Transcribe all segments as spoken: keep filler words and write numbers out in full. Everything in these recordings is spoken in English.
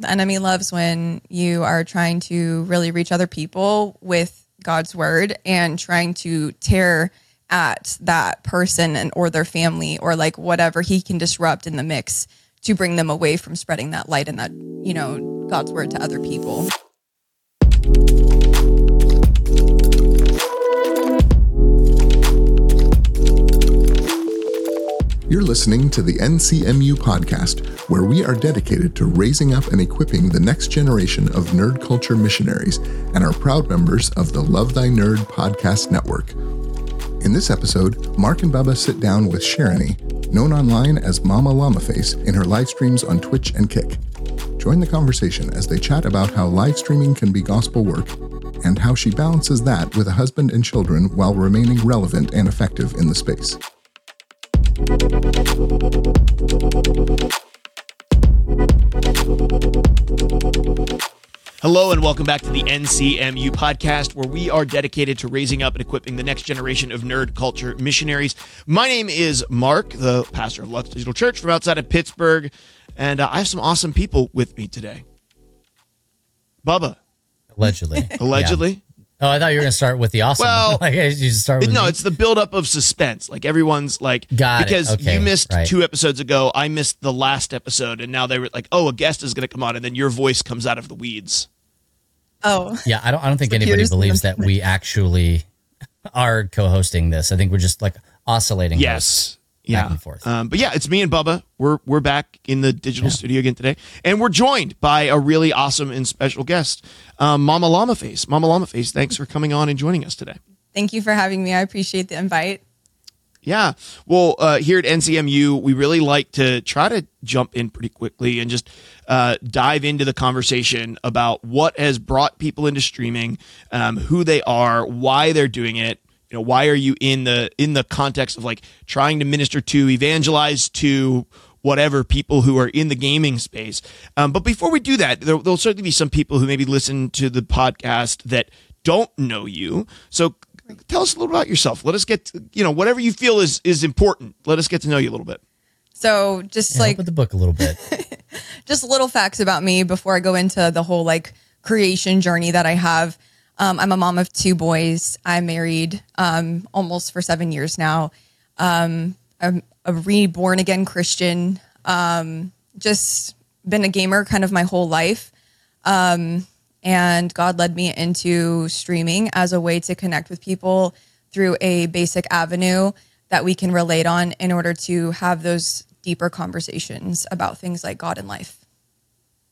The enemy loves when you are trying to really reach other people with God's word and trying to tear at that person and or their family or like whatever he can disrupt in the mix to bring them away from spreading that light and that, you know, God's word to other people. You're listening to the N C M U podcast, where we are dedicated to raising up and equipping the next generation of nerd culture missionaries and are proud members of the Love Thy Nerd podcast network. In this episode, Mark and Bubba sit down with Sharony, known online as Mama Llama Face, in her live streams on Twitch and Kick. Join the conversation as they chat about how live streaming can be gospel work and how she balances that with a husband and children while remaining relevant and effective in the space. Hello and welcome back to the N C M U podcast, where we are dedicated to raising up and equipping the next generation of nerd culture missionaries. My name is Mark, the pastor of Lux Digital Church from outside of Pittsburgh, and uh, I have some awesome people with me today. Bubba. Allegedly. Allegedly. Yeah. Oh, I thought you were going to start with the awesome. Well, like, you just start with no, me. It's the buildup of suspense. Like everyone's like, Got because okay, you missed right. two episodes ago. I missed the last episode. And now they were like, oh, a guest is going to come on. And then your voice comes out of the weeds. Oh, yeah. I don't, I don't think anybody believes that we actually are co-hosting this. I think we're just like oscillating. Yes. Yeah. Back and forth. Um, but yeah, it's me and Bubba. We're, we're back in the digital yeah. studio again today. And we're joined by a really awesome and special guest. Um, Mama Llama Face. Mama Llama Face, thanks for coming on and joining us today. Thank you for having me. I appreciate the invite. Yeah. Well, uh, here at N C M U, we really like to try to jump in pretty quickly and just uh, dive into the conversation about what has brought people into streaming, um, who they are, why they're doing it. You know, why are you in the in the context of like trying to minister to, evangelize to, whatever, people who are in the gaming space. Um, but before we do that, there, there'll certainly be some people who maybe listen to the podcast that don't know you. So tell us a little about yourself. Let us get, to, you know, whatever you feel is is important. Let us get to know you a little bit. So just yeah, like with the book a little bit, just little facts about me before I go into the whole like creation journey that I have. Um, I'm a mom of two boys. I'm married um, almost for seven years now. Um, I'm a reborn again Christian. Um, just been a gamer kind of my whole life. Um, and God led me into streaming as a way to connect with people through a basic avenue that we can relate on in order to have those deeper conversations about things like God and life.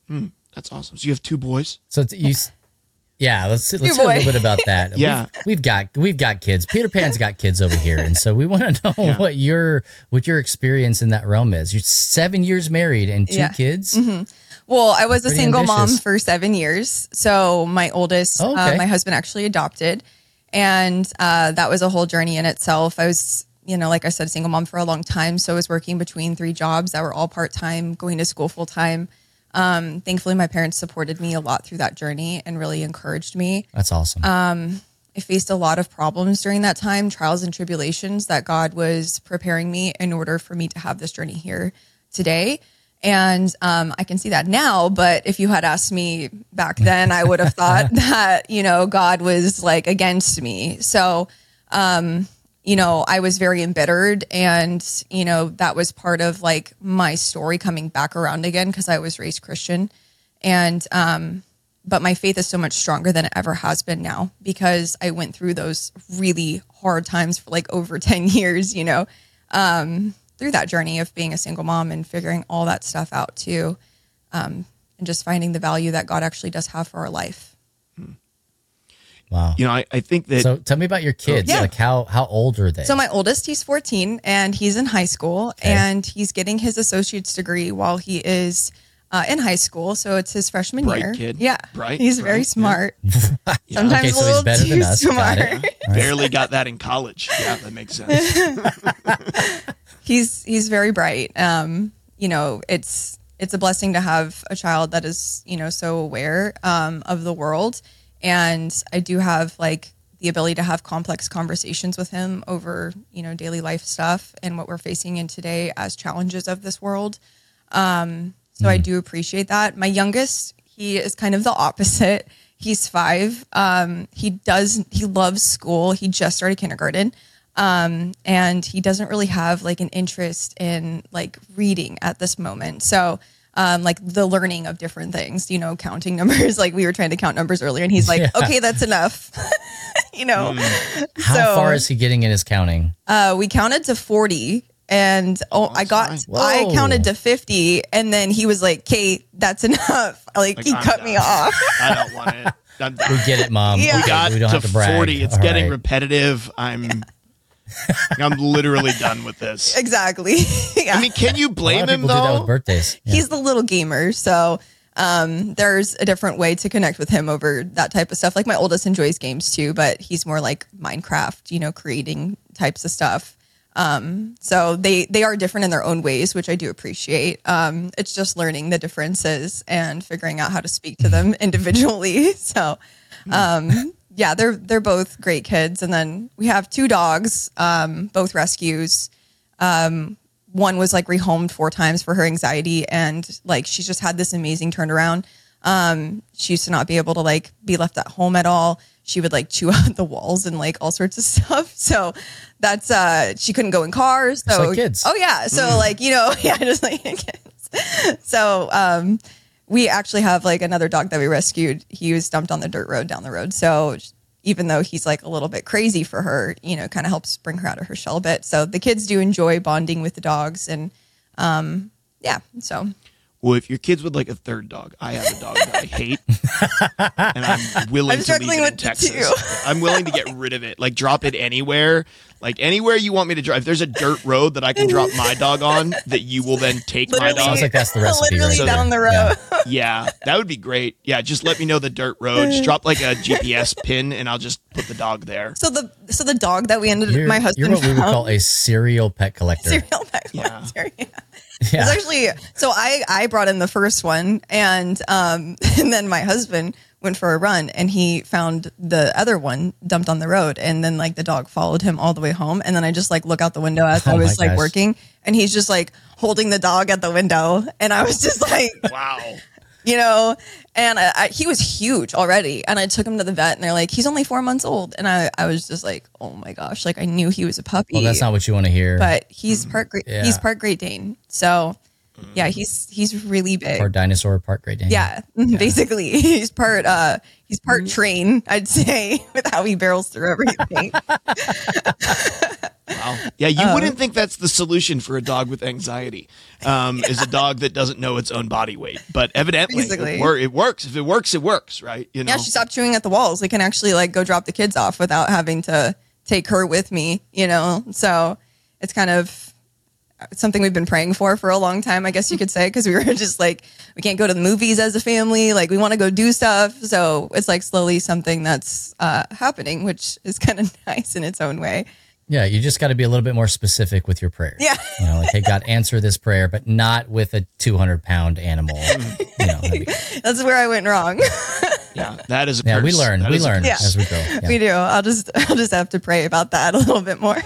Mm, that's awesome. So you have two boys? So it's easy. Yeah, let's let's hear a little bit about that. yeah, we've, we've got we've got kids. Peter Pan's got kids over here, and so we want to know yeah. what your what your experience in that realm is. You're seven years married and two yeah. kids. Mm-hmm. Well, I was That's a single ambitious. mom for seven years, so my oldest, oh, okay. uh, my husband actually adopted, and uh, that was a whole journey in itself. I was, you know, like I said, single mom for a long time, so I was working between three jobs that were all part time, going to school full time. Um, thankfully, my parents supported me a lot through that journey and really encouraged me. That's awesome. Um, I faced a lot of problems during that time, trials and tribulations that God was preparing me in order for me to have this journey here today. And um, I can see that now. But if you had asked me back then, I would have thought that, you know, God was like against me. So, um, you know, I was very embittered, and, you know, that was part of like my story coming back around again, because I was raised Christian. And, um, but my faith is so much stronger than it ever has been now, because I went through those really hard times for like over ten years, you know, um, through that journey of being a single mom and figuring all that stuff out too. Um, and just finding the value that God actually does have for our life. Hmm. Wow. You know, I, I think that... So tell me about your kids. Yeah. Like how, how old are they? So my oldest, he's fourteen and he's in high school, okay. and he's getting his associate's degree while he is uh, in high school. So it's his freshman bright year. Kid. Yeah. Bright. He's bright, very smart. Yeah. Sometimes okay, so a little he's better too than us. Smart. Got it. Right. Barely got that in college. Yeah, that makes sense. he's, he's very bright. Um, you know, it's, it's a blessing to have a child that is, you know, so aware um, of the world. And I do have like the ability to have complex conversations with him over, you know, daily life stuff and what we're facing in today as challenges of this world. Um, So mm. I do appreciate that. My youngest, he is kind of the opposite. He's five. Um, he does, he loves school. He just started kindergarten. Um, and he doesn't really have like an interest in like reading at this moment. So um, like the learning of different things, you know, counting numbers, like we were trying to count numbers earlier and he's like, yeah. okay, that's enough. you know, mm. How so, far is he getting in his counting? Uh, we counted to forty and oh, I got, Whoa. I counted to fifty and then he was like, Kate, that's enough. Like, like he I'm cut done. me off. I don't want it. I'm we get it, mom. Yeah. We got we don't to have to brag. forty. It's All getting right. repetitive. I'm, yeah. I'm literally done with this. Exactly. Yeah. I mean, can you blame a lot of him though? Do that with birthdays. Yeah. He's the little gamer. So um, there's a different way to connect with him over that type of stuff. Like my oldest enjoys games too, but he's more like Minecraft, you know, creating types of stuff. Um, so they, they are different in their own ways, which I do appreciate. Um, it's just learning the differences and figuring out how to speak to them individually. So, um, yeah, they're, they're both great kids. And then we have two dogs, um, both rescues. Um, one was like rehomed four times for her anxiety. And like, she's just had this amazing turnaround. Um, she used to not be able to like be left at home at all. She would like chew out the walls and like all sorts of stuff. So that's, uh, she couldn't go in cars. So like kids. Oh yeah. So mm. like, you know, yeah, just like kids. So, um, we actually have like another dog that we rescued. He was dumped on the dirt road down the road. So even though he's like a little bit crazy for her, you know, kind of helps bring her out of her shell a bit. So the kids do enjoy bonding with the dogs and, um, yeah. So. Well, if your kid's with like a third dog, I have a dog that I hate, and I'm willing I'm to leave it in Texas. I'm willing to get rid of it, like drop it anywhere, like anywhere you want me to drive. If there's a dirt road that I can drop my dog on, that you will then take literally, my dog. Sounds like that's the recipe. Literally right? down so the road. Yeah. yeah, that would be great. Yeah, just let me know the dirt road. Just drop like a G P S pin, and I'll just put the dog there. So the so the dog that we ended up, my husband. You're what found. we would call a serial pet collector. Serial pet collector. Yeah. yeah. Yeah. It's actually, so I, I brought in the first one and, um, and then my husband went for a run and he found the other one dumped on the road. And then like the dog followed him all the way home. And then I just like look out the window as oh I was like gosh. working and he's just like holding the dog at the window. And I was just like, wow, you know, and I, I, he was huge already. And I took him to the vet and they're like, he's only four months old. And I, I was just like, oh my gosh, like I knew he was a puppy. Well, that's not what you want to hear. But he's part, Great, yeah. he's part Great Dane. So yeah, he's, he's really big. Part dinosaur, part Great Dane. Yeah, yeah. Basically he's part, uh, he's part train, I'd say, with how he barrels through everything. Wow. Yeah, you um, wouldn't think that's the solution for a dog with anxiety, um, yeah. is a dog that doesn't know its own body weight. But evidently, it, wor- it works. If it works, it works, right? You know? Yeah, she stopped chewing at the walls. They can actually like go drop the kids off without having to take her with me, you know? So it's kind of something we've been praying for for a long time, I guess you could say, because we were just like, we can't go to the movies as a family. Like, we want to go do stuff. So it's like slowly something that's uh, happening, which is kind of nice in its own way. Yeah, you just got to be a little bit more specific with your prayers. Yeah. You know, like, hey, God, answer this prayer, but not with a two hundred pound animal. You know, be- That's where I went wrong. Yeah, that is a curse. Yeah, we learn. That we learn yeah. as we go. Yeah. We do. I'll just I'll just have to pray about that a little bit more.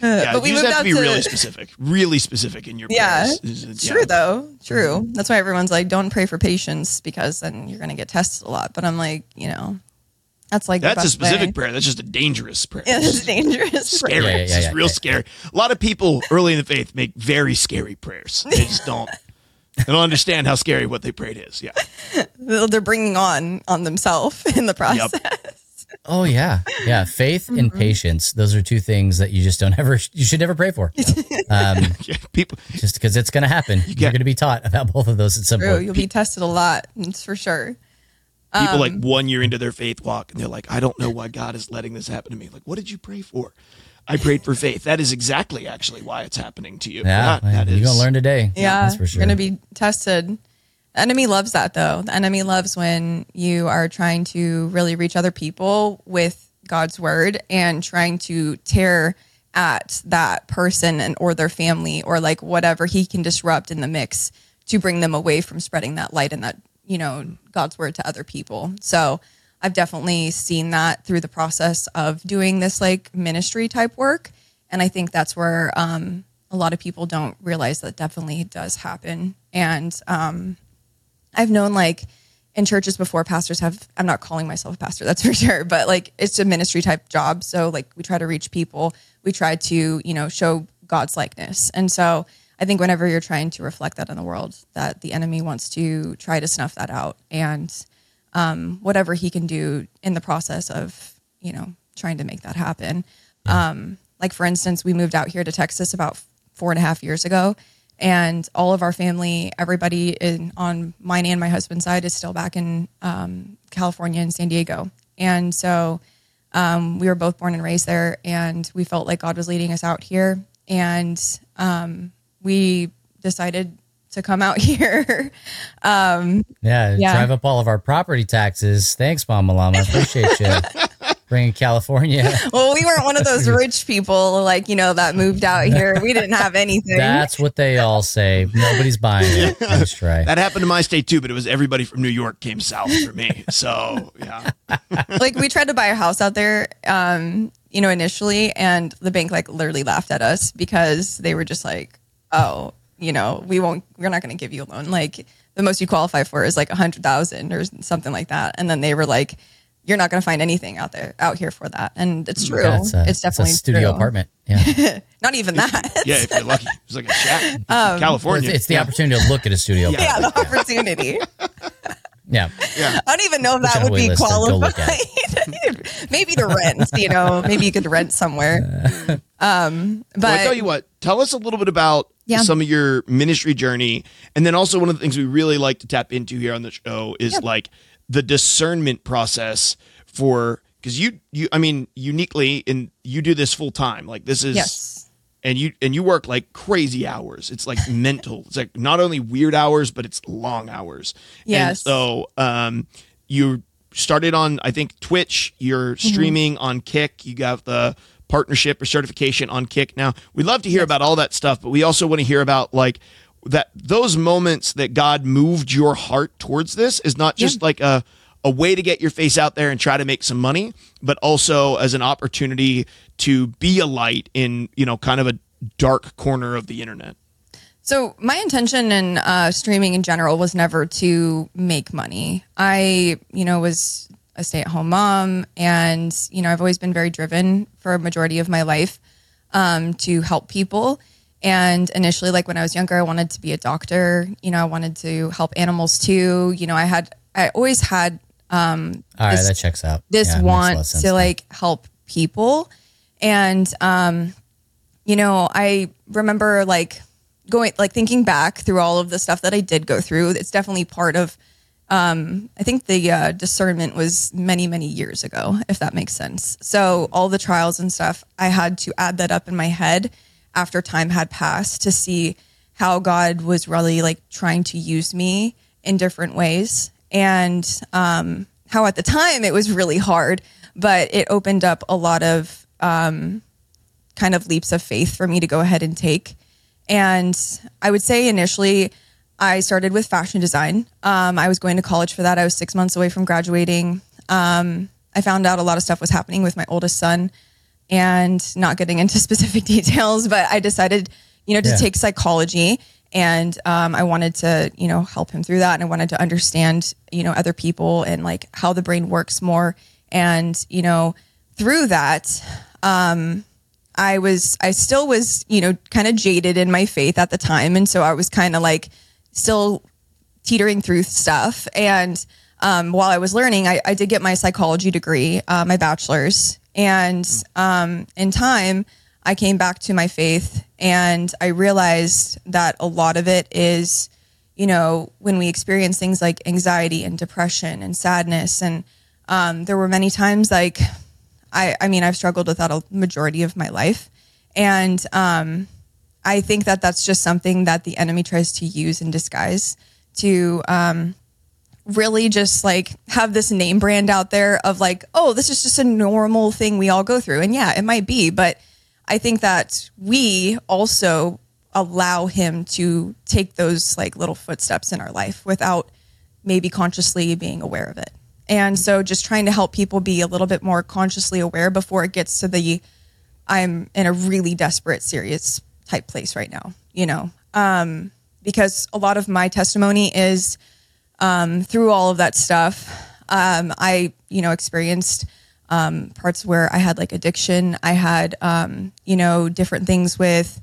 Yeah, but we you just have to be to, really specific, really specific in your prayers. Yeah, yeah. True, though. True. That's why everyone's like, don't pray for patience because then you're going to get tested a lot. But I'm like, you know. That's like that's a specific way. prayer. That's just a dangerous prayer. Yeah, it's dangerous. Scary. Yeah, yeah, yeah, it's just yeah, real yeah, scary. Yeah. A lot of people early in the faith make very scary prayers. They just don't. They don't understand how scary what they prayed is. Yeah, they're bringing on on themselves in the process. Yep. Oh yeah, yeah. Faith and mm-hmm. patience; those are two things that you just don't ever. You should never pray for. Um, yeah, people, just because it's going to happen. You You're going to be taught about both of those at some true. point. You'll be tested a lot. That's for sure. People um, like one year into their faith walk and they're like, I don't know why God is letting this happen to me. Like, what did you pray for? I prayed for faith. That is exactly actually why it's happening to you. Yeah, that, that you're going to learn today. Yeah, that's for sure. You're going to be tested. The enemy loves that though. The enemy loves when you are trying to really reach other people with God's word and trying to tear at that person and or their family or like whatever he can disrupt in the mix to bring them away from spreading that light and that, you know, God's word to other people. So I've definitely seen that through the process of doing this like ministry type work. And I think that's where um, a lot of people don't realize that definitely does happen. And um, I've known, like, in churches before, pastors have, I'm not calling myself a pastor, that's for sure, but like it's a ministry type job. So like we try to reach people. We try to, you know, show God's likeness. And so I think whenever you're trying to reflect that in the world, that the enemy wants to try to snuff that out, and um, whatever he can do in the process of, you know, trying to make that happen. Um, like, for instance, we moved out here to Texas about four and a half years ago, and all of our family, everybody in, on mine and my husband's side, is still back in um, California and San Diego. And so um, we were both born and raised there, and we felt like God was leading us out here. And um, we decided to come out here. um, yeah, yeah, drive up all of our property taxes. Thanks, Mama Llama. Appreciate you. Bringing California. Well, we weren't one of those rich people, like, you know, that moved out here. We didn't have anything. That's what they all say. Nobody's buying it. That's right. That happened to my state too, but it was everybody from New York came south for me. So yeah. Like, we tried to buy a house out there, um, you know, initially, and the bank like literally laughed at us because they were just like, oh, you know, we won't, we're not going to give you a loan. Like, the most you qualify for is like a hundred thousand or something like that. And then they were like, you're not going to find anything out there, out here for that. And it's true. Yeah, it's, a, it's definitely it's a studio true. Apartment. Yeah. Not even that. Yeah. If you're lucky, it's like a shack in um, California. It's, it's the yeah. opportunity to look at a studio. Yeah. yeah the opportunity. yeah. yeah. I don't even know if that would be qualified. Maybe to rent, you know, maybe you could rent somewhere. Um, but well, I tell you what, tell us a little bit about yeah. some of your ministry journey. And then also one of the things we really like to tap into here on the show is yeah. like, the discernment process for, because you, you, I mean, uniquely, and you do this full time. Like, this is, yes. and you, and you work like crazy hours. It's like mental. It's like not only weird hours, but it's long hours. Yes. And so, um, you started on, I think, Twitch. You're streaming mm-hmm. on Kick. You got the partnership or certification on Kick. Now, we'd love to hear yes. about all that stuff, but we also want to hear about, like, that those moments that God moved your heart towards this is not just yeah. like a, a way to get your face out there and try to make some money, but also as an opportunity to be a light in, you know, kind of a dark corner of the internet. So my intention in uh, streaming in general was never to make money. I, you know, was a stay-at-home mom, and, you know, I've always been very driven for a majority of my life um, to help people. And initially, like when I was younger, I wanted to be a doctor. You know, I wanted to help animals too. You know, I had, I always had um, all this, right, that checks out. This yeah, want to like help people. And, um, you know, I remember like going, like thinking back through all of the stuff that I did go through. It's definitely part of, um, I think the uh, discernment was many, many years ago, if that makes sense. So all the trials and stuff, I had to add that up in my head after time had passed to see how God was really like trying to use me in different ways. And um, how at the time it was really hard, but it opened up a lot of um, kind of leaps of faith for me to go ahead and take. And I would say initially I started with fashion design. Um, I was going to college for that. I was six months away from graduating. Um, I found out a lot of stuff was happening with my oldest son, and not getting into specific details, but I decided, you know, to yeah. take psychology, and um, I wanted to, you know, help him through that. And I wanted to understand, you know, other people and like how the brain works more. And, you know, through that, um, I was, I still was, you know, kind of jaded in my faith at the time. And so I was kind of like still teetering through stuff. And um, while I was learning, I, I did get my psychology degree, uh, my bachelor's. And um, in time, I came back to my faith, and I realized that a lot of it is, you know, when we experience things like anxiety and depression and sadness. And um, there were many times like, I, I mean, I've struggled with that a majority of my life. And um, I think that that's just something that the enemy tries to use in disguise to um really just like have this name brand out there of like, oh, this is just a normal thing we all go through. And yeah, it might be, but I think that we also allow him to take those like little footsteps in our life without maybe consciously being aware of it. And so just trying to help people be a little bit more consciously aware before it gets to the, I'm in a really desperate, serious type place right now, you know, um, because a lot of my testimony is um, through all of that stuff. Um, I, you know, experienced um, parts where I had like addiction. I had, um, you know, different things with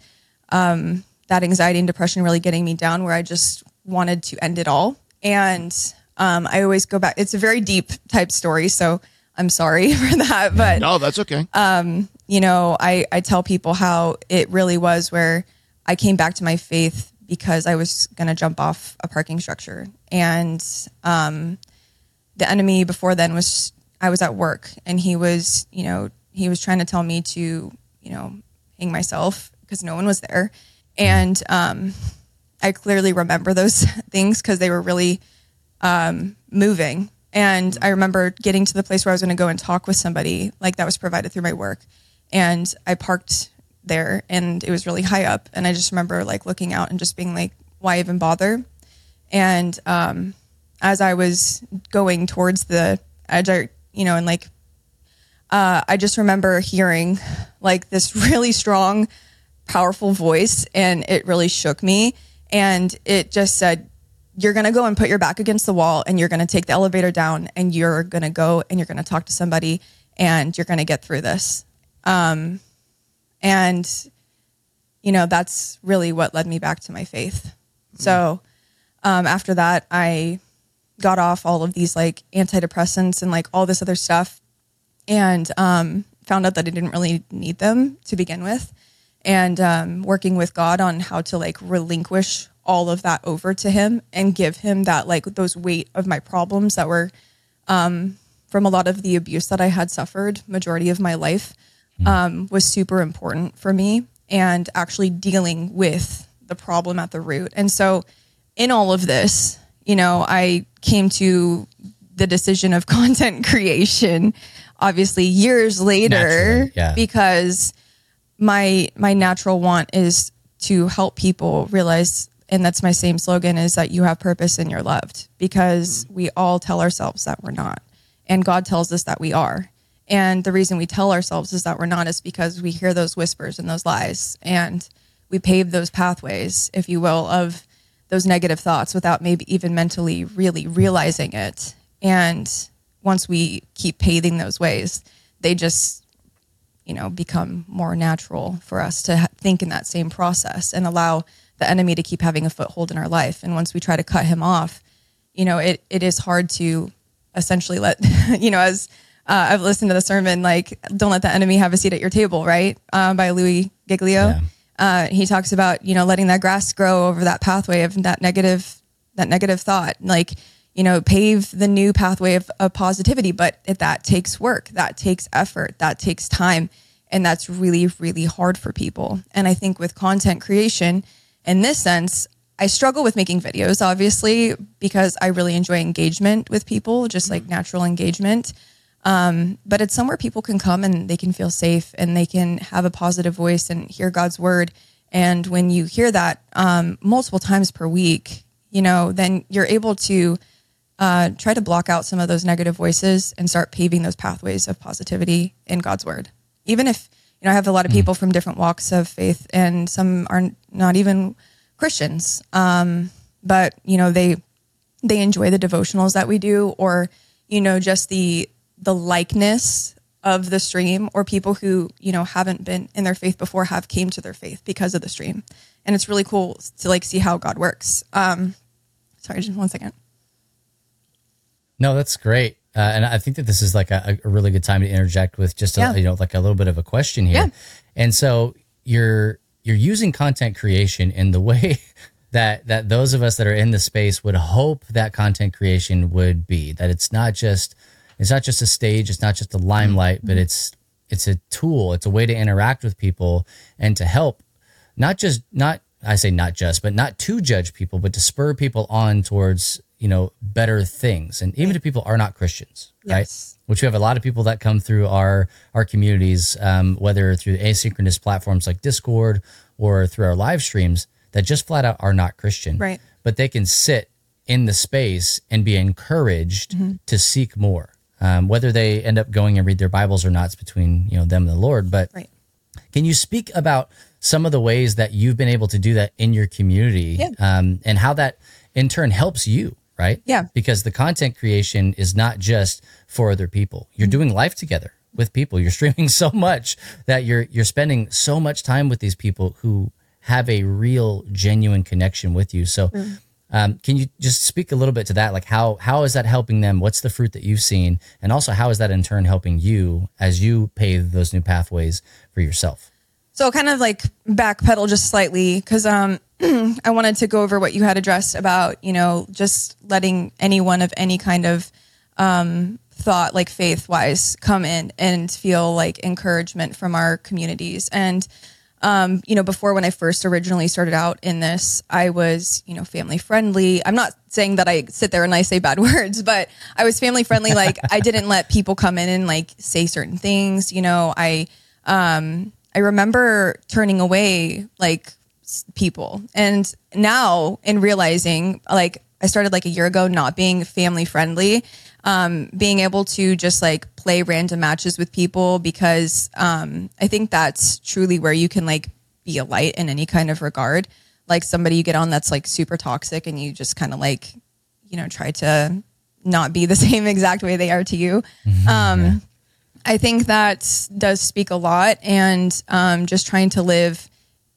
um, that anxiety and depression really getting me down where I just wanted to end it all. And um, I always go back. It's a very deep type story. So I'm sorry for that. But no, that's okay. Um, you know, I, I tell people how it really was where I came back to my faith because I was going to jump off a parking structure. And um, the enemy before then was, I was at work and he was, you know, he was trying to tell me to, you know, hang myself because no one was there. And um, I clearly remember those things because they were really um, moving. And I remember getting to the place where I was going to go and talk with somebody, like that was provided through my work. And I parked there and it was really high up. And I just remember like looking out and just being like, why even bother? And um, as I was going towards the edge, I, you know, and like, uh, I just remember hearing like this really strong, powerful voice and it really shook me. And it just said, you're going to go and put your back against the wall and you're going to take the elevator down and you're going to go and you're going to talk to somebody and you're going to get through this. Um, and, you know, that's really what led me back to my faith. Mm. So um, after that, I got off all of these like antidepressants and like all this other stuff and um, found out that I didn't really need them to begin with. And um, working with God on how to like relinquish all of that over to him and give him that, like those weight of my problems that were um, from a lot of the abuse that I had suffered majority of my life um, was super important for me and actually dealing with the problem at the root. And so in all of this, you know, I came to the decision of content creation, obviously years later, yeah. because my, my natural want is to help people realize, and that's my same slogan, is that you have purpose and you're loved, because we all tell ourselves that we're not. And God tells us that we are. And the reason we tell ourselves is that we're not is because we hear those whispers and those lies. And we pave those pathways, if you will, of those negative thoughts without maybe even mentally really realizing it. And once we keep paving those ways, they just, you know, become more natural for us to ha- think in that same process and allow the enemy to keep having a foothold in our life. And once we try to cut him off, you know, it, it is hard to essentially let, you know, as uh, I've listened to the sermon, like, don't let the enemy have a seat at your table, right? Um, by Louis Giglio. Yeah. Uh, he talks about, you know, letting that grass grow over that pathway of that negative, that negative thought, like, you know, pave the new pathway of, of positivity. But it, that takes work, that takes effort, that takes time. And that's really, really hard for people. And I think with content creation, in this sense, I struggle with making videos, obviously, because I really enjoy engagement with people, just like natural engagement. Um, but it's somewhere people can come and they can feel safe and they can have a positive voice and hear God's word. And when you hear that um, multiple times per week, you know, then you're able to uh, try to block out some of those negative voices and start paving those pathways of positivity in God's word. Even if, you know, I have a lot of people from different walks of faith and some are not even Christians. Um, but, you know, they they enjoy the devotionals that we do, or, you know, just the the likeness of the stream, or people who, you know, haven't been in their faith before have came to their faith because of the stream. And it's really cool to like see how God works. Um, sorry, just one second. No, that's great. Uh, and I think that this is like a, a really good time to interject with just a, yeah. you know, like a little bit of a question here. Yeah. And so you're you're using content creation in the way that that those of us that are in the space would hope that content creation would be, that it's not just it's not just a stage, it's not just a limelight, mm-hmm. but it's it's a tool, it's a way to interact with people and to help, not just not I say not just, but not to judge people, but to spur people on towards, you know, better things. And even if people are not Christians, yes. right? Which we have a lot of people that come through our, our communities, um, whether through asynchronous platforms like Discord or through our live streams, that just flat out are not Christian, right? But they can sit in the space and be encouraged mm-hmm. to seek more. Um, whether they end up going and read their Bibles or not, it's between, you know, them and the Lord. But right. Can you speak about some of the ways that you've been able to do that in your community, yeah. um, and how that in turn helps you, right? Yeah. Because the content creation is not just for other people. You're mm-hmm. doing life together with people. You're streaming so much that you're you're spending so much time with these people who have a real, genuine connection with you. So mm-hmm. um, can you just speak a little bit to that? Like how how is that helping them? What's the fruit that you've seen? And also how is that in turn helping you as you pave those new pathways for yourself? So kind of like backpedal just slightly, because um, I wanted to go over what you had addressed about, you know, just letting anyone of any kind of um, thought, like faith wise, come in and feel like encouragement from our communities. And, um, you know, before when I first originally started out in this, I was, you know, family friendly. I'm not saying that I sit there and I say bad words, but I was family friendly. Like I didn't let people come in and like say certain things. You know, I... Um, I remember turning away like people, and now in realizing like I started like a year ago, not being family friendly, um, being able to just like play random matches with people, because um, I think that's truly where you can like be a light in any kind of regard. Like somebody you get on that's like super toxic and you just kind of like, you know, try to not be the same exact way they are to you. Mm-hmm. Um, yeah. I think that does speak a lot, and um, just trying to live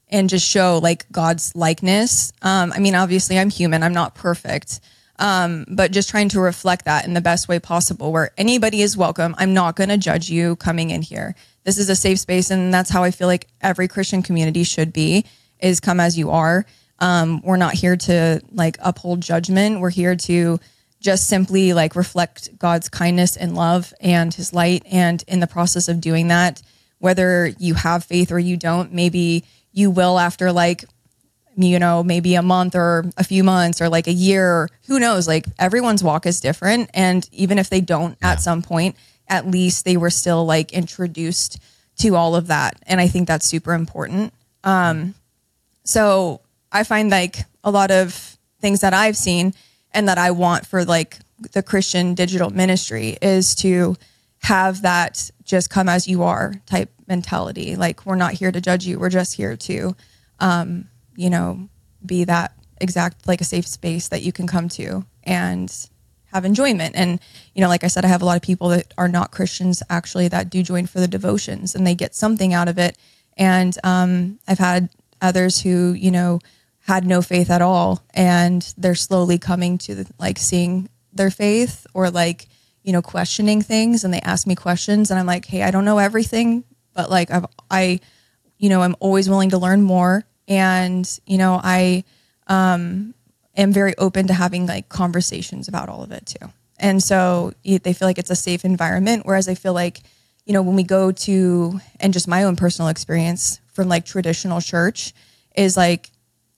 and just show like God's likeness. Um, I mean, obviously I'm human, I'm not perfect, um, but just trying to reflect that in the best way possible where anybody is welcome. I'm not going to judge you coming in here. This is a safe space, and that's how I feel like every Christian community should be, is come as you are. Um, we're not here to like uphold judgment. We're here to just simply like reflect God's kindness and love and his light. And in the process of doing that, whether you have faith or you don't, maybe you will after like, you know, maybe a month or a few months or like a year, who knows, like everyone's walk is different. And even if they don't yeah. at some point, at least they were still like introduced to all of that. And I think that's super important. Um, so I find like a lot of things that I've seen and that I want for like the Christian digital ministry is to have that just come as you are type mentality. Like we're not here to judge you. We're just here to, um, you know, be that exact, like a safe space that you can come to and have enjoyment. And, you know, like I said, I have a lot of people that are not Christians actually that do join for the devotions and they get something out of it. And um, I've had others who, you know, had no faith at all, and they're slowly coming to the, like seeing their faith or like, you know, questioning things. And they ask me questions and I'm like, hey, I don't know everything, but like I've, I, you know, I'm always willing to learn more. And, you know, I um, am very open to having like conversations about all of it too. And so they feel like it's a safe environment. Whereas I feel like, you know, when we go to, and just my own personal experience from like traditional church is like,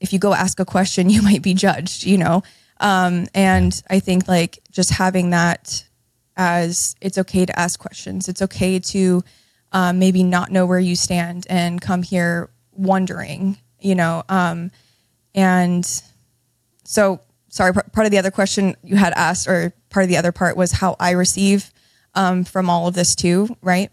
if you go ask a question, you might be judged, you know? Um, and I think like just having that as it's okay to ask questions. It's okay to um, maybe not know where you stand and come here wondering, you know? Um, and so, sorry, part of the other question you had asked, or part of the other part was how I receive um, from all of this too, right?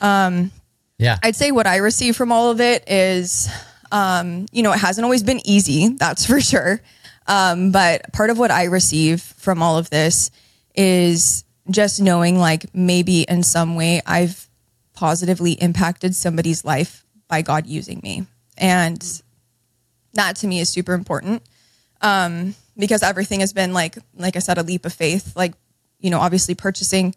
Um, yeah. I'd say what I receive from all of it is... Um, you know, it hasn't always been easy, that's for sure. Um, but part of what I receive from all of this is just knowing like maybe in some way I've positively impacted somebody's life by God using me. And that to me is super important, um, because everything has been like, like I said, a leap of faith, like, you know, obviously purchasing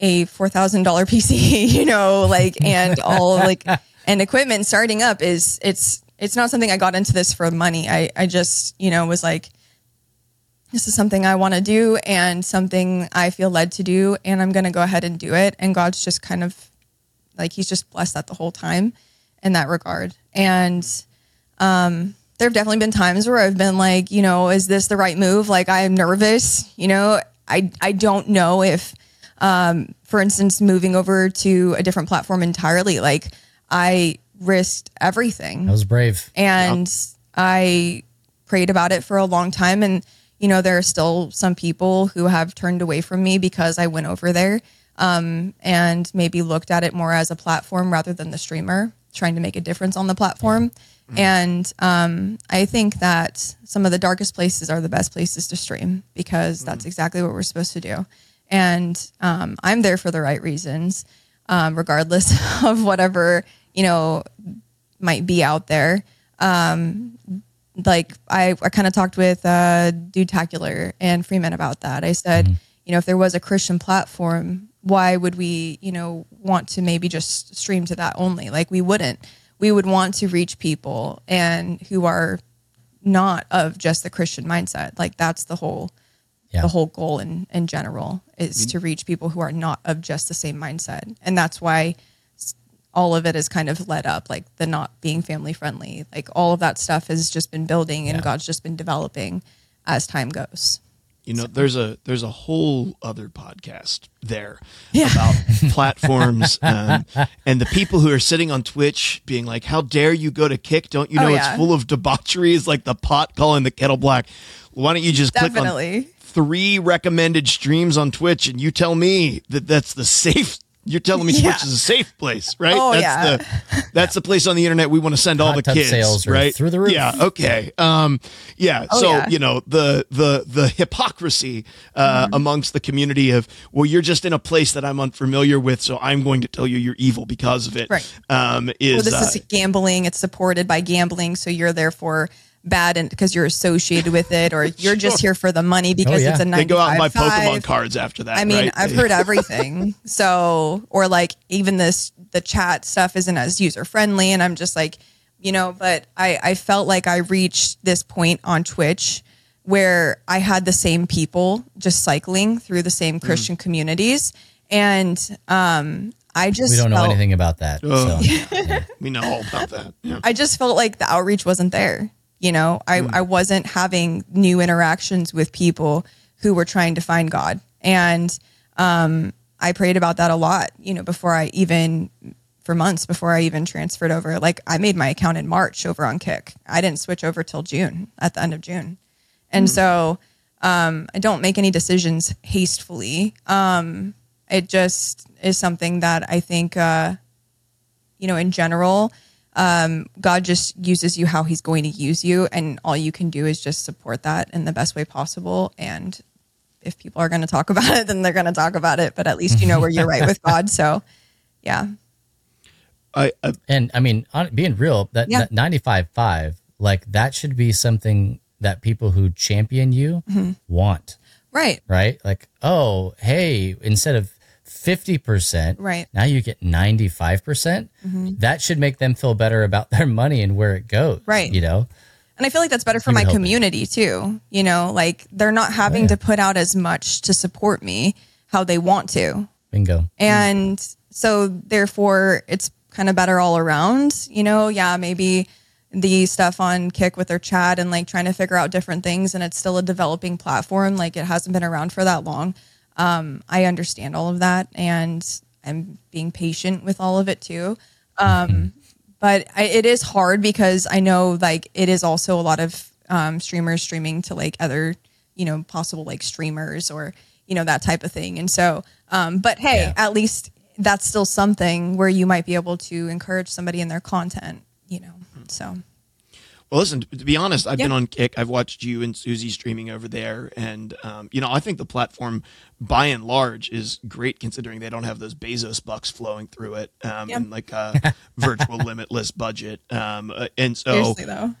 a four thousand dollars P C, you know, like, and all like... And equipment starting up is, it's it's not something I got into this for money. I, I just, you know, was like, this is something I want to do and something I feel led to do. And I'm going to go ahead and do it. And God's just kind of like, he's just blessed that the whole time in that regard. And um, there have definitely been times where I've been like, you know, is this the right move? Like I'm nervous, you know, I, I don't know if, um, for instance, moving over to a different platform entirely, like I risked everything. I was brave. And yeah. I prayed about it for a long time. And, you know, there are still some people who have turned away from me because I went over there um, and maybe looked at it more as a platform rather than the streamer. trying to make a difference on the platform. Mm-hmm. And um, I think that some of the darkest places are the best places to stream, because that's mm-hmm. exactly what we're supposed to do. And um, I'm there for the right reasons, um, regardless of whatever, you know, might be out there. Um, like I, I kind of talked with uh, Dude Tacular and Freeman about that. I said, mm-hmm. you know, if there was a Christian platform, why would we, you know, want to maybe just stream to that only? Like, we wouldn't. We would want to reach people and who are not of just the Christian mindset. Like, that's the whole, yeah. the whole goal in, in general is mm-hmm. to reach people who are not of just the same mindset. And that's why all of it is kind of led up, like the not being family friendly, like all of that stuff has just been building, and yeah. God's just been developing as time goes. You know, so. there's a there's a whole other podcast there yeah. about platforms um, and the people who are sitting on Twitch being like, how dare you go to Kick? Don't you know oh, yeah. it's full of debauchery? It's like the pot calling the kettle black. Why don't you just Definitely. click on three recommended streams on Twitch and you tell me that that's the safe You're telling me Twitch yeah. is a safe place, right? Oh, that's yeah. the that's yeah. the place on the internet we want to send all Hot the kids, sales right? Through the roof. Yeah, okay. Um, yeah, oh, so, yeah. you know, the the the hypocrisy uh, mm-hmm. amongst the community of, well, you're just in a place that I'm unfamiliar with, so I'm going to tell you you're evil because of it. Right. Um, is, well, this uh, is gambling. It's supported by gambling, so you're therefore bad and because you're associated with it, or you're sure. just here for the money because oh, yeah. it's a ninety-five. They go out and buy Pokemon cards after that. I mean, right? I've heard everything. So, or like even this, the chat stuff isn't as user friendly. And I'm just like, you know, but I, I felt like I reached this point on Twitch where I had the same people just cycling through the same Christian mm. communities. And, um, I just we don't felt, know anything about that. Uh, so, yeah. We know all about that. Yeah. I just felt like the outreach wasn't there. You know, I, mm. I wasn't having new interactions with people who were trying to find God. And um, I prayed about that a lot, you know, before I even, for months before I even transferred over. Like, I made my account in March over on Kick. I didn't switch over till June, at the end of June. And mm. so um, I don't make any decisions hastily. Um, it just is something that I think, uh, you know, in general, Um, God just uses you how he's going to use you. And all you can do is just support that in the best way possible. And if people are going to talk about it, then they're going to talk about it, but at least you know where you're right with God. So yeah. I, I And I mean, on, being real, that, yeah. that ninety-five point five, like that should be something that people who champion you mm-hmm. want. Right. Right. Like, oh, hey, instead of fifty percent, right now you get ninety-five percent. Mm-hmm. That should make them feel better about their money and where it goes. Right. You know? And I feel like that's better for my community too. You know, like they're not having oh, yeah. to put out as much to support me how they want to. Bingo. And yeah. so therefore it's kind of better all around, you know? Yeah. Maybe the stuff on Kick with their chat and like trying to figure out different things. And it's still a developing platform. Like it hasn't been around for that long. Um, I understand all of that, and I'm being patient with all of it too. Um, mm-hmm. But I, it is hard because I know like it is also a lot of um, streamers streaming to like other, you know, possible like streamers or, you know, that type of thing. And so, um, but hey, yeah. at least that's still something where you might be able to encourage somebody in their content, you know, mm-hmm. so. Well, listen, to be honest, I've yeah. been on Kick. I've watched you and Susie streaming over there. And, um, you know, I think the platform by and large is great considering they don't have those Bezos bucks flowing through it um, yep. and like a virtual limitless budget. Um, uh, and so,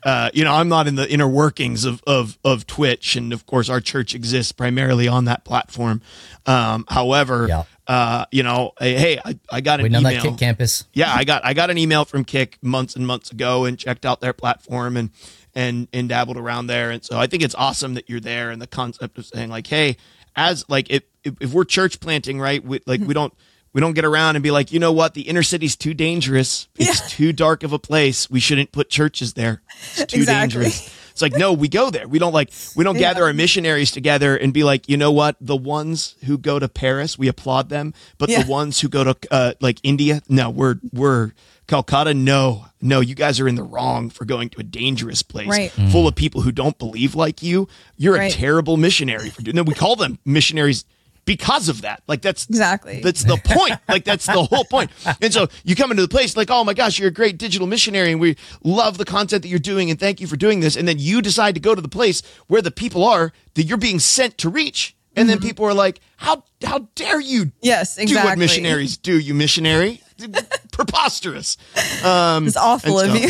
uh, you know, I'm not in the inner workings of, of, of Twitch. And of course, our church exists primarily on that platform. Um, however, yeah. Uh, you know, hey, I, I got an we know email. That Kick campus. Yeah, I got I got an email from Kick months and months ago and checked out their platform and and and dabbled around there. And so I think it's awesome that you're there, and the concept of saying like, hey, as like if if, if we're church planting, right? We, like we don't we don't get around and be like, you know what, the inner city's too dangerous. It's yeah. too dark of a place. We shouldn't put churches there. It's too exactly. dangerous. It's like, no, we go there. We don't like, we don't yeah. gather our missionaries together and be like, you know what? The ones who go to Paris, we applaud them. But yeah. the ones who go to uh, like India, no, we're, we're Calcutta. No, no, you guys are in the wrong for going to a dangerous place right. mm. full of people who don't believe like you. You're right. a terrible missionary for doing. No, we call them missionaries. because of that. Like that's exactly, that's the point. Like that's the whole point. And so you come into the place like, oh my gosh, you're a great digital missionary and we love the content that you're doing and thank you for doing this. And then you decide to go to the place where the people are that you're being sent to reach. And then people are like, how how dare you yes, exactly. do what missionaries do, you missionary? Preposterous. Um, it's awful of so, you.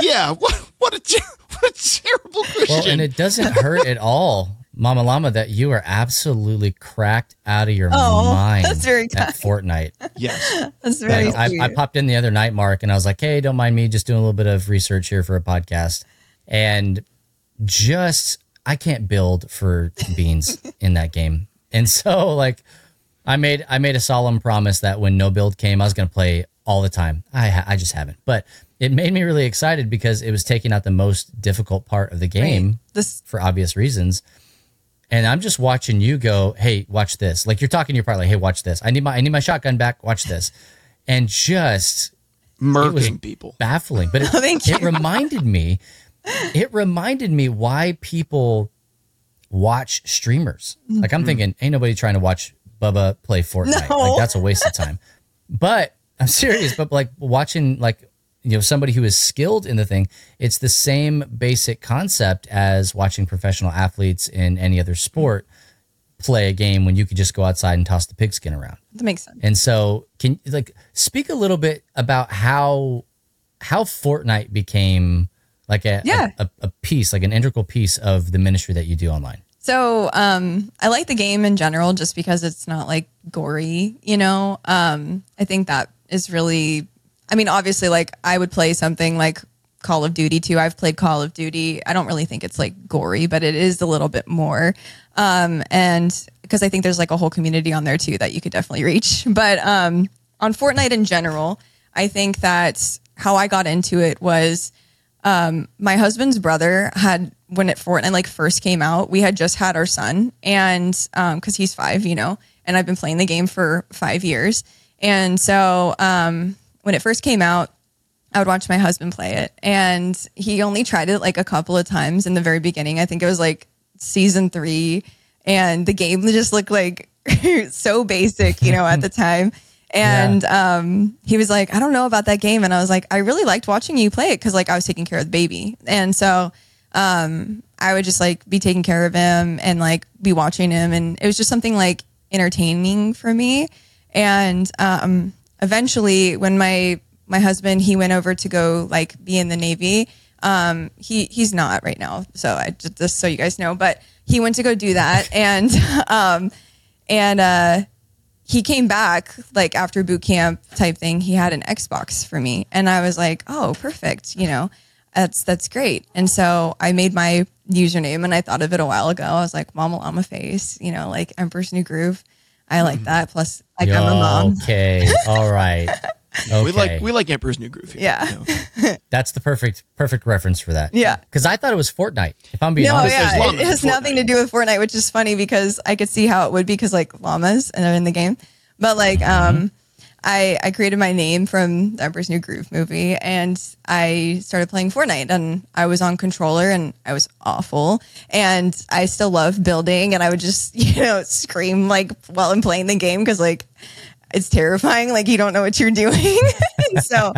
yeah, what, what, a, what a terrible Christian. Well, and it doesn't hurt at all, Mama Llama, that you are absolutely cracked out of your oh, mind that's very kind. At Fortnite. Yes. That's very I, I popped in the other night, Mark, and I was like, hey, don't mind me just doing a little bit of research here for a podcast. And just... I can't build for beans in that game. And so like I made I made a solemn promise that when no build came, I was going to play all the time. I I just haven't. But it made me really excited because it was taking out the most difficult part of the game right. this- for obvious reasons. And I'm just watching you go, hey, watch this. Like you're talking to your partner, like, hey, watch this. I need my I need my shotgun back. Watch this. And just murdering people. Baffling. But it, oh, thank you. it reminded me It reminded me why people watch streamers. Like I'm thinking, ain't nobody trying to watch Bubba play Fortnite. No. Like that's a waste of time. But I'm serious. But like watching like, you know, somebody who is skilled in the thing, it's the same basic concept as watching professional athletes in any other sport play a game when you could just go outside and toss the pigskin around. That makes sense. And so can you like speak a little bit about how how Fortnite became Like a, yeah. a, a piece, like an integral piece of the ministry that you do online. So um, I like the game in general just because it's not like gory, you know. Um, I think that is really, I mean, obviously like I would play something like Call of Duty too. I've played Call of Duty. I don't really think it's like gory, but it is a little bit more. Um, and because I think there's like a whole community on there too that you could definitely reach. But um, on Fortnite in general, I think that how I got into it was... Um, my husband's brother had, when it Fortnite like first came out, we had just had our son and, um, cause he's five, you know, and I've been playing the game for five years. And so, um, when it first came out, I would watch my husband play it and he only tried it like a couple of times in the very beginning. I think it was like season three and the game just looked like so basic, you know, at the time. And yeah. um, he was like, I don't know about that game. And I was like, I really liked watching you play it because like I was taking care of the baby. And so um, I would just like be taking care of him and like be watching him. And it was just something like entertaining for me. And um, eventually when my my husband, he went over to go like be in the Navy. Um, he he's not right now. So I just, just so you guys know, but he went to go do that. and um, and uh he came back like after boot camp type thing. He had an Xbox for me. And I was like, oh, perfect. You know, that's, that's great. And so I made my username and I thought of it a while ago. I was like, Mama Llama Face, you know, like Emperor's New Groove. I like that. Plus like Yo, I'm a mom. Okay. All right. Okay. We like, we like Emperor's New Groove. Here, yeah. You know? That's the perfect, perfect reference for that. Yeah. Cause I thought it was Fortnite. If I'm being no, honest, yeah, it, it has nothing to do with Fortnite, which is funny because I could see how it would be because like llamas and they're in the game, but like, mm-hmm. um, I, I created my name from the Emperor's New Groove movie and I started playing Fortnite and I was on controller and I was awful and I still love building and I would just, you know, scream like while I'm playing the game. Cause like, it's terrifying. Like you don't know what you're doing. so,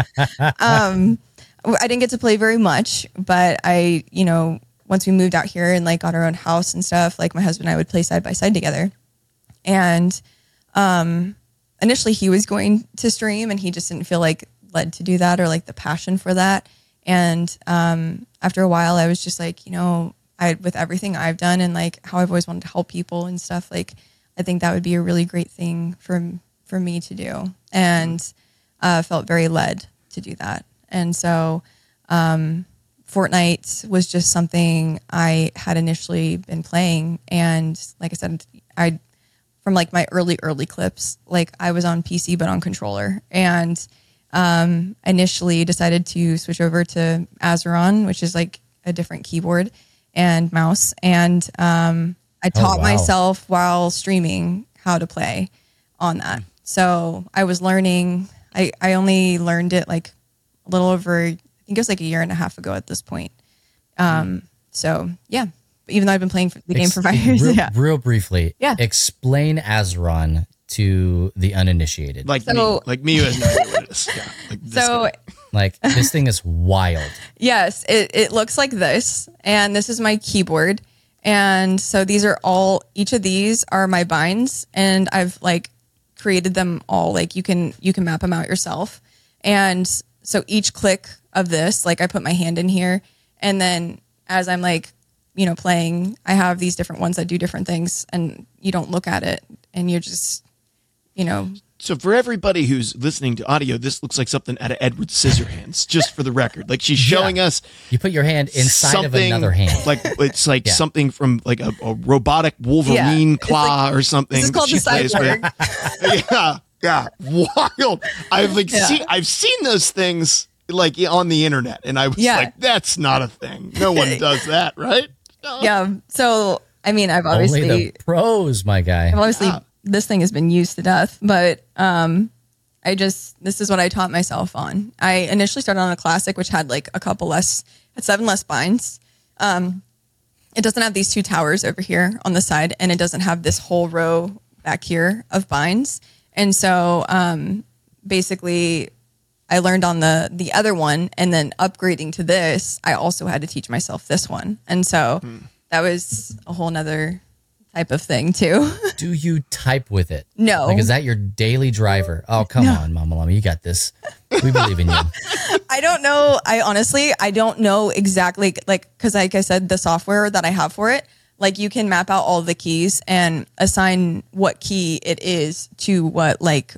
um, I didn't get to play very much, but I, you know, once we moved out here and like got our own house and stuff, like my husband and I would play side by side together. And, um, initially he was going to stream and he just didn't feel like led to do that or like the passion for that. And, um, after a while I was just like, you know, I, with everything I've done and like how I've always wanted to help people and stuff, like, I think that would be a really great thing for for me to do and uh, felt very led to do that. And so um, Fortnite was just something I had initially been playing. And like I said, I, from like my early, early clips, like I was on P C, but on controller and um, initially decided to switch over to Azeron, which is like a different keyboard and mouse. And um, I taught oh, wow. myself while streaming how to play on that. So I was learning, I, I only learned it like a little over, I think it was like a year and a half ago at this point. Um, so yeah, even though I've been playing the game Ex- for five years. Real, yeah. real briefly, yeah. explain Azeron to the uninitiated. Like so, me. Like me who has no idea what it is. Yeah, like this so, like this thing is wild. Yes, it, it looks like this. And this is my keyboard. And so these are all, each of these are my binds. And I've like created them all. Like you can, you can map them out yourself. And so each click of this, like I put my hand in here. And then as I'm like, you know, playing, I have these different ones that do different things and you don't look at it and you're just, you know. So for everybody who's listening to audio, this looks like something out of Edward Scissorhands, just for the record. Like she's showing yeah. us. You put your hand inside of another hand. Like it's like yeah. something from like a, a robotic Wolverine yeah. claw like, or something. This is called the cyborg. yeah. Yeah. Wild. I've like yeah. seen, I've seen those things like on the internet and I was yeah. like, that's not a thing. No one does that. Right. No. Yeah. So, I mean, I've obviously Only the pros, my guy. I've obviously yeah. this thing has been used to death, but um, I just, this is what I taught myself on. I initially started on a classic, which had like a couple less, had seven less binds. Um, it doesn't have these two towers over here on the side, and it doesn't have this whole row back here of binds. And so um, basically I learned on the, the other one, and then upgrading to this, I also had to teach myself this one. And so hmm. that was a whole nother type of thing too. Do you type with it? No. Like, is that your daily driver? Oh, come no. on, Mama Llama. You got this. We believe in you. I don't know. I honestly, I don't know exactly, like, cause like I said, the software that I have for it, like you can map out all the keys and assign what key it is to what, like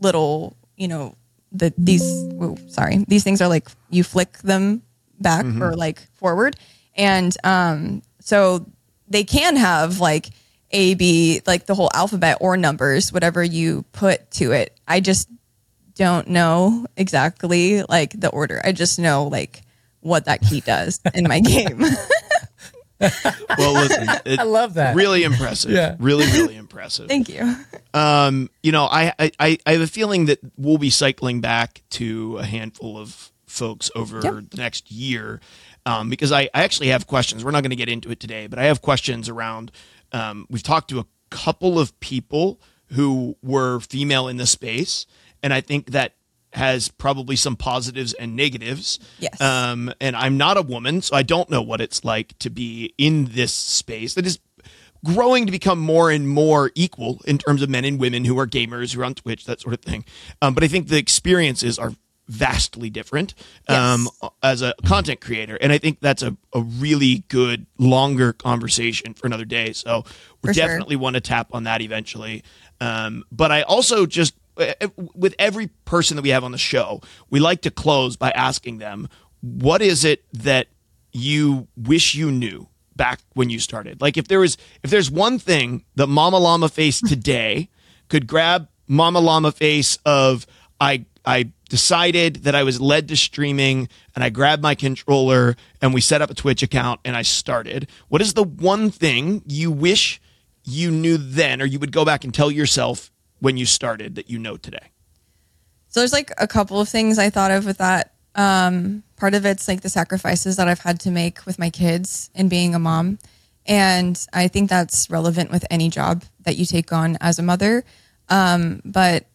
little, you know, the, these, oh, sorry, these things are like, you flick them back mm-hmm. or like forward. And um, so they can have like A, B, like the whole alphabet or numbers, whatever you put to it. I just don't know exactly like the order. I just know like what that key does in my game. Well, listen, it, I love that. Really impressive. Yeah. Really, really impressive. Thank you. Um, you know, I, I, I have a feeling that we'll be cycling back to a handful of folks over yep. the next year. Um, because I, I actually have questions. We're not going to get into it today, but I have questions around, um, we've talked to a couple of people who were female in the space. And I think that has probably some positives and negatives. Yes. Um, and I'm not a woman, so I don't know what it's like to be in this space that is growing to become more and more equal in terms of men and women who are gamers, who are on Twitch, that sort of thing. Um, but I think the experiences are vastly different um, yes. as a content creator. And I think that's a, a really good, longer conversation for another day. So we for definitely sure. want to tap on that eventually. Um, but I also just, with every person that we have on the show, we like to close by asking them, what is it that you wish you knew back when you started? Like if there was, if there's one thing that Mama Llama Face today could grab Mama Llama Face of, I, I, decided that I was led to streaming and I grabbed my controller and we set up a Twitch account and I started. What is the one thing you wish you knew then, or you would go back and tell yourself when you started that you know today? So there's like a couple of things I thought of with that. Um, part of it's like the sacrifices that I've had to make with my kids and being a mom. And I think that's relevant with any job that you take on as a mother. Um, but,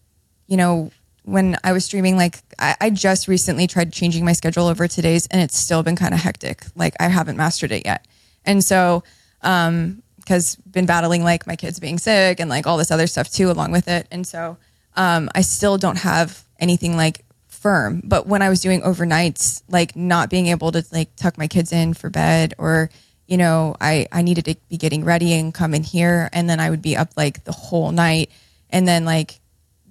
you know, when I was streaming, like I, I just recently tried changing my schedule over to days and it's still been kind of hectic. Like I haven't mastered it yet. And so, um, cause been battling like my kids being sick and like all this other stuff too, along with it. And so, um, I still don't have anything like firm, but when I was doing overnights, like not being able to like tuck my kids in for bed or, you know, I, I needed to be getting ready and come in here. And then I would be up like the whole night. And then like,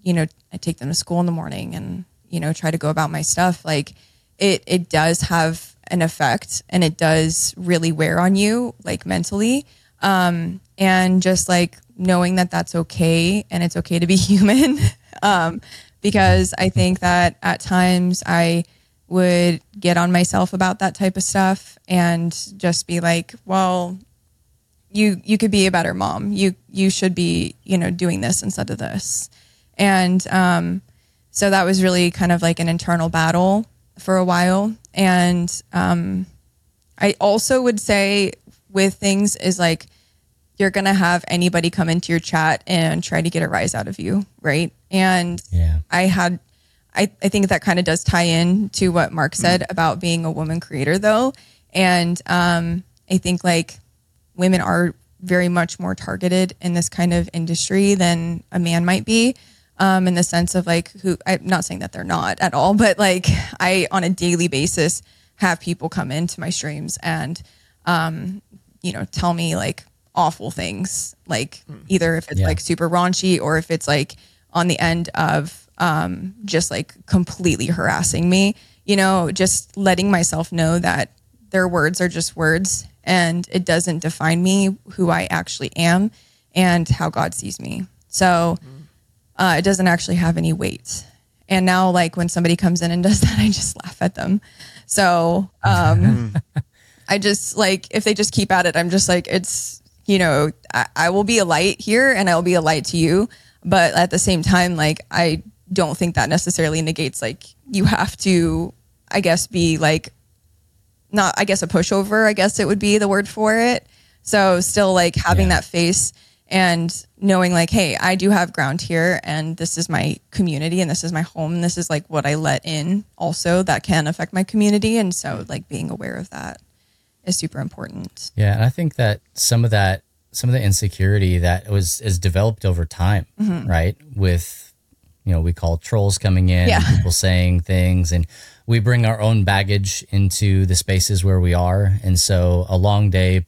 you know, I take them to school in the morning and, you know, try to go about my stuff. Like it, it does have an effect and it does really wear on you, like mentally. Um, and just like knowing that that's okay. And it's okay to be human. um, because I think that at times I would get on myself about that type of stuff and just be like, well, you, you could be a better mom. You, you should be, you know, doing this instead of this. And um, so that was really kind of like an internal battle for a while. And um, I also would say with things is like, you're going to have anybody come into your chat and try to get a rise out of you. Right. And yeah. I had, I, I think that kind of does tie in to what Mark said mm-hmm. about being a woman creator though. And um, I think like women are very much more targeted in this kind of industry than a man might be. Um, in the sense of like, who, I'm not saying that they're not at all, but like I, on a daily basis, have people come into my streams and, um, you know, tell me like awful things, like either if it's yeah. like super raunchy or if it's like on the end of, um, just like completely harassing me, you know, just letting myself know that their words are just words and it doesn't define me, who I actually am and how God sees me. So, mm-hmm. Uh, it doesn't actually have any weight. And now like when somebody comes in and does that, I just laugh at them. So um, I just like, if they just keep at it, I'm just like, it's, you know, I, I will be a light here and I'll be a light to you. But at the same time, like, I don't think that necessarily negates, like, you have to, I guess, be like, not, I guess a pushover, I guess it would be the word for it. So still like having yeah. that face and knowing like, hey, I do have ground here and this is my community and this is my home. And this is like what I let in also that can affect my community. And so like being aware of that is super important. Yeah. And I think that some of that, some of the insecurity that was, is developed over time, mm-hmm. right? With, you know, we call trolls coming in, yeah. and people saying things, and we bring our own baggage into the spaces where we are. And so a long day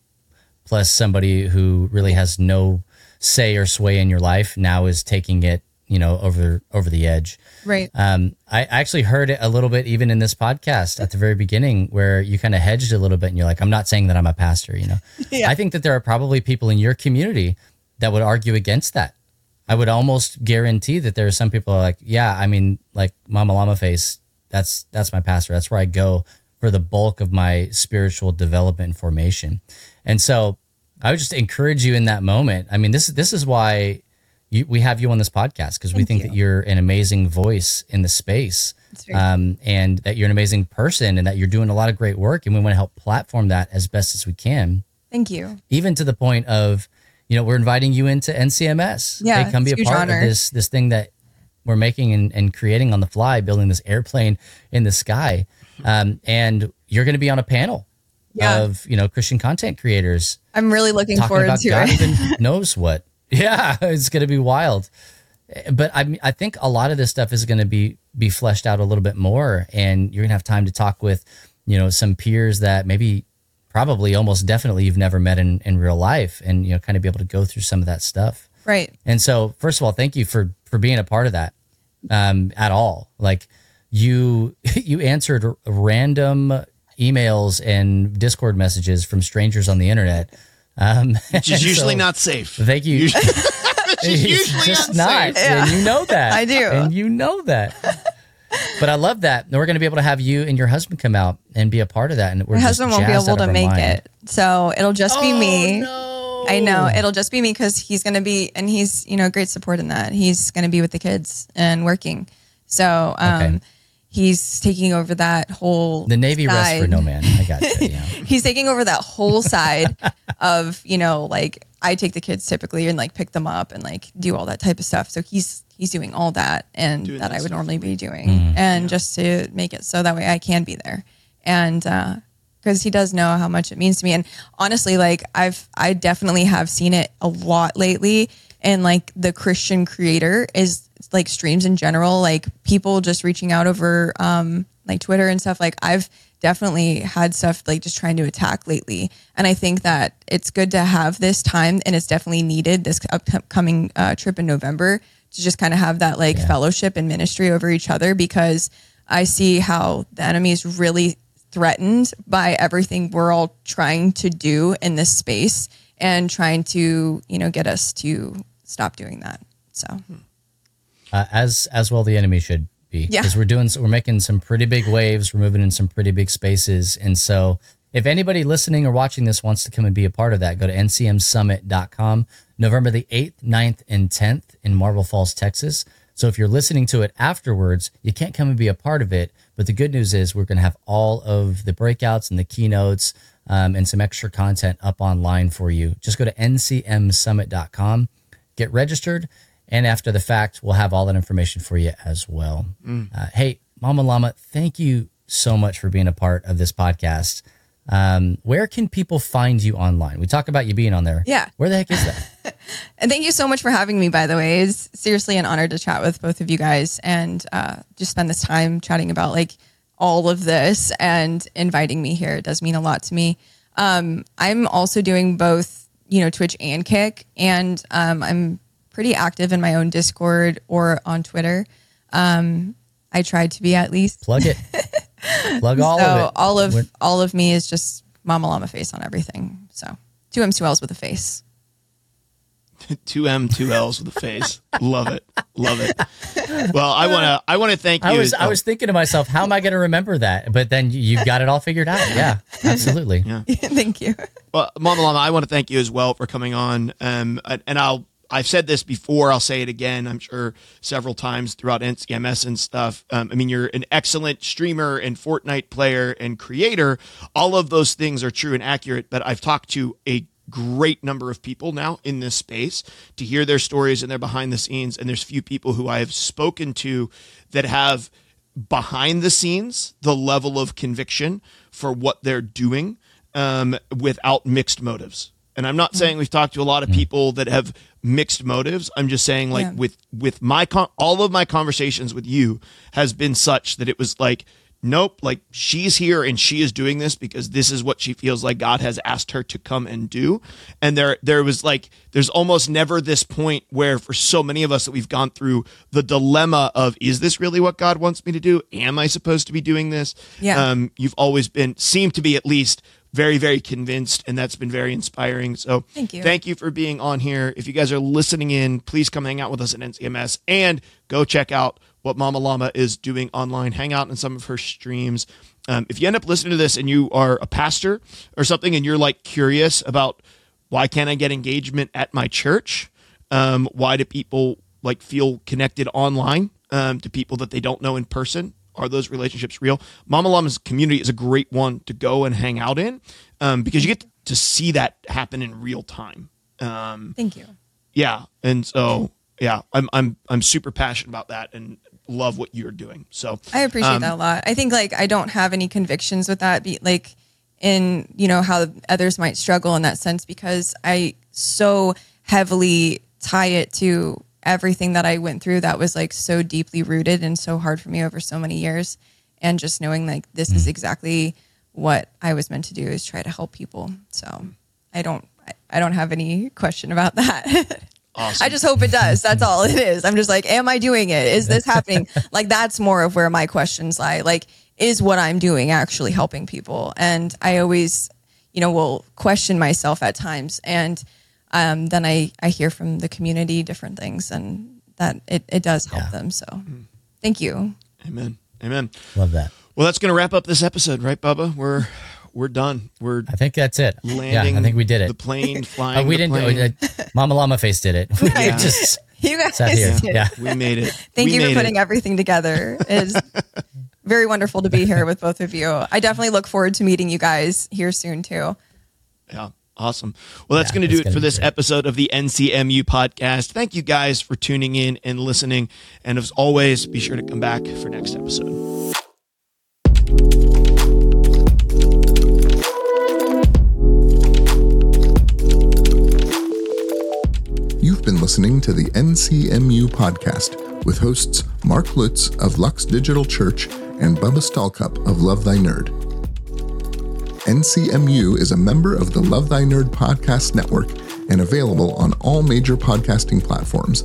plus somebody who really has no say or sway in your life now is taking it, you know, over, over the edge. Right. Um, I actually heard it a little bit, even in this podcast at the very beginning, where you kind of hedged a little bit and you're like, I'm not saying that I'm a pastor, you know, yeah. I think that there are probably people in your community that would argue against that. I would almost guarantee that there are some people who are like, yeah, I mean, like Mama Llama Face, that's, that's my pastor. That's where I go for the bulk of my spiritual development and formation. And so I would just encourage you in that moment. I mean, this, this is why you, we have you on this podcast, because we think you. that you're an amazing voice in the space, um, and that you're an amazing person and that you're doing a lot of great work. And we want to help platform that as best as we can. Thank you. Even to the point of, you know, we're inviting you into N C M S. Yeah, hey, come be a part honor. of this, this thing that we're making and, and creating on the fly, building this airplane in the sky. Um, and you're going to be on a panel. Yeah. Of, you know, Christian content creators. I'm really looking forward about to God it. Even knows what. Yeah, it's going to be wild. But I I think a lot of this stuff is going to be be fleshed out a little bit more, and you're going to have time to talk with, you know, some peers that maybe probably almost definitely you've never met in, in real life, and, you know, kind of be able to go through some of that stuff. Right. And so, first of all, thank you for for being a part of that um, at all. Like you you answered random emails and Discord messages from strangers on the internet. Um, Which is usually so, not safe. Thank you. Usually, it's usually just not. not. Yeah. And you know that. I do. And you know that. But I love that. And we're going to be able to have you and your husband come out and be a part of that. And we're My husband won't be able to make mind. it. So it'll just oh, be me. No. I know. It'll just be me because he's going to be, and he's, you know, great support in that. He's going to be with the kids and working. So, um, okay. He's taking over that whole The Navy side. Rests for no man. I got you. Yeah. He's taking over that whole side of, you know, like I take the kids typically and like pick them up and like do all that type of stuff. So he's he's doing all that and doing that I would normally be doing. Mm, and yeah. just to make it so that way I can be there. And uh, because he does know how much it means to me. And honestly, like I've I definitely have seen it a lot lately. And like the Christian creator is like streams in general, like people just reaching out over um, like Twitter and stuff. Like I've definitely had stuff like just trying to attack lately. And I think that it's good to have this time, and it's definitely needed this upcoming uh, trip in November to just kind of have that like yeah. fellowship and ministry over each other, because I see how the enemy is really threatened by everything we're all trying to do in this space and trying to, you know, get us to stop doing that. So. Hmm. Uh, as as well, the enemy should be, because yeah. we're doing we're making some pretty big waves, we're moving in some pretty big spaces, and so if anybody listening or watching this wants to come and be a part of that, go to N C M summit dot com, November the eighth, ninth, and tenth in Marble Falls, Texas. So if you're listening to it afterwards, you can't come and be a part of it, but the good news is we're going to have all of the breakouts and the keynotes, um, and some extra content up online for you. Just go to N C M summit dot com, get registered, and after the fact, we'll have all that information for you as well. Mm. Uh, hey, Mama Llama, thank you so much for being a part of this podcast. Um, where can people find you online? We talk about you being on there. Yeah. Where the heck is that? And thank you so much for having me, by the way. It's seriously an honor to chat with both of you guys and uh, just spend this time chatting about like all of this and inviting me here. It does mean a lot to me. Um, I'm also doing both, you know, Twitch and Kick, and um, I'm pretty active in my own Discord or on Twitter. Um, I tried to be at least. Plug it. Plug all so of it. All of We're, all of me is just Mama Llama Face on everything. So two M's, two L's with a face. Two M, two L's with a face. Love it, love it. Well, I wanna I wanna thank you. I was oh. I was thinking to myself, how am I gonna remember that? But then you've got it all figured out. Yeah, absolutely. Yeah. Yeah. Thank you. Well, Mama Llama, I want to thank you as well for coming on. Um, and I'll. I've said this before, I'll say it again, I'm sure several times throughout N C M S and stuff. Um, I mean, you're an excellent streamer and Fortnite player and creator. All of those things are true and accurate, but I've talked to a great number of people now in this space to hear their stories and their behind the scenes. And there's few people who I have spoken to that have behind the scenes, the level of conviction for what they're doing um, without mixed motives. And I'm not saying we've talked to a lot of people that have mixed motives. I'm just saying, like, yeah. with with my con- all of my conversations with you has been such that it was like, nope, like she's here and she is doing this because this is what she feels like God has asked her to come and do. And there there was like, there's almost never this point where for so many of us that we've gone through the dilemma of, is this really what God wants me to do? Am I supposed to be doing this? Yeah. Um, you've always been, seemed to be at least, very, very convinced, and that's been very inspiring. So thank you. Thank you for being on here. If you guys are listening in, please come hang out with us at N C M S and go check out what Mama Llama is doing online. Hang out in some of her streams. Um, if you end up listening to this and you are a pastor or something and you're like curious about why can't I get engagement at my church? Um, why do people like feel connected online um, to people that they don't know in person? Are those relationships real? Mama Llama's community is a great one to go and hang out in um, because you get to see that happen in real time. Um, Thank you. Yeah. And so, yeah, I'm, I'm, I'm super passionate about that and love what you're doing. So I appreciate um, that a lot. I think like, I don't have any convictions with that, be, like in, you know, how others might struggle in that sense, because I so heavily tie it to everything that I went through that was like so deeply rooted and so hard for me over so many years. And just knowing like, this is exactly what I was meant to do, is try to help people. So I don't, I don't have any question about that. Awesome. I just hope it does. That's all it is. I'm just like, am I doing it? Is this happening? Like, that's more of where my questions lie. Like, is what I'm doing actually helping people? And I always, you know, will question myself at times. And Um, then I, I hear from the community different things, and that it, it does help yeah. them. So thank you. Amen. Amen. Love that. Well, that's going to wrap up this episode, right, Bubba? We're we're done. We're I think that's it. Landing. Yeah, I think we did it. The plane flying. Oh, we the didn't plane. do it. Mama Llama Face did it. We yeah. just you guys sat here. Did. Yeah. We made it. Thank we you for putting it. everything together. It's very wonderful to be here with both of you. I definitely look forward to meeting you guys here soon too. Yeah. Awesome. Well, that's yeah, going to do it for this great. episode of the N C M U podcast. Thank you guys for tuning in and listening. And as always, be sure to come back for next episode. You've been listening to the N C M U podcast with hosts Mark Lutz of Lux Digital Church and Bubba Stallcup of Love Thy Nerd. N C M U is a member of the Love Thy Nerd podcast network and available on all major podcasting platforms.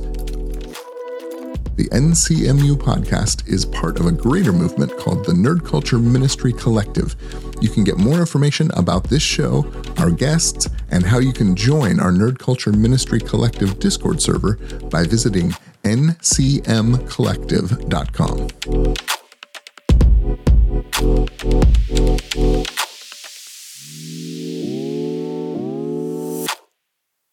The N C M U podcast is part of a greater movement called the Nerd Culture Ministry Collective. You can get more information about this show, our guests, and how you can join our Nerd Culture Ministry Collective Discord server by visiting N C M collective dot com.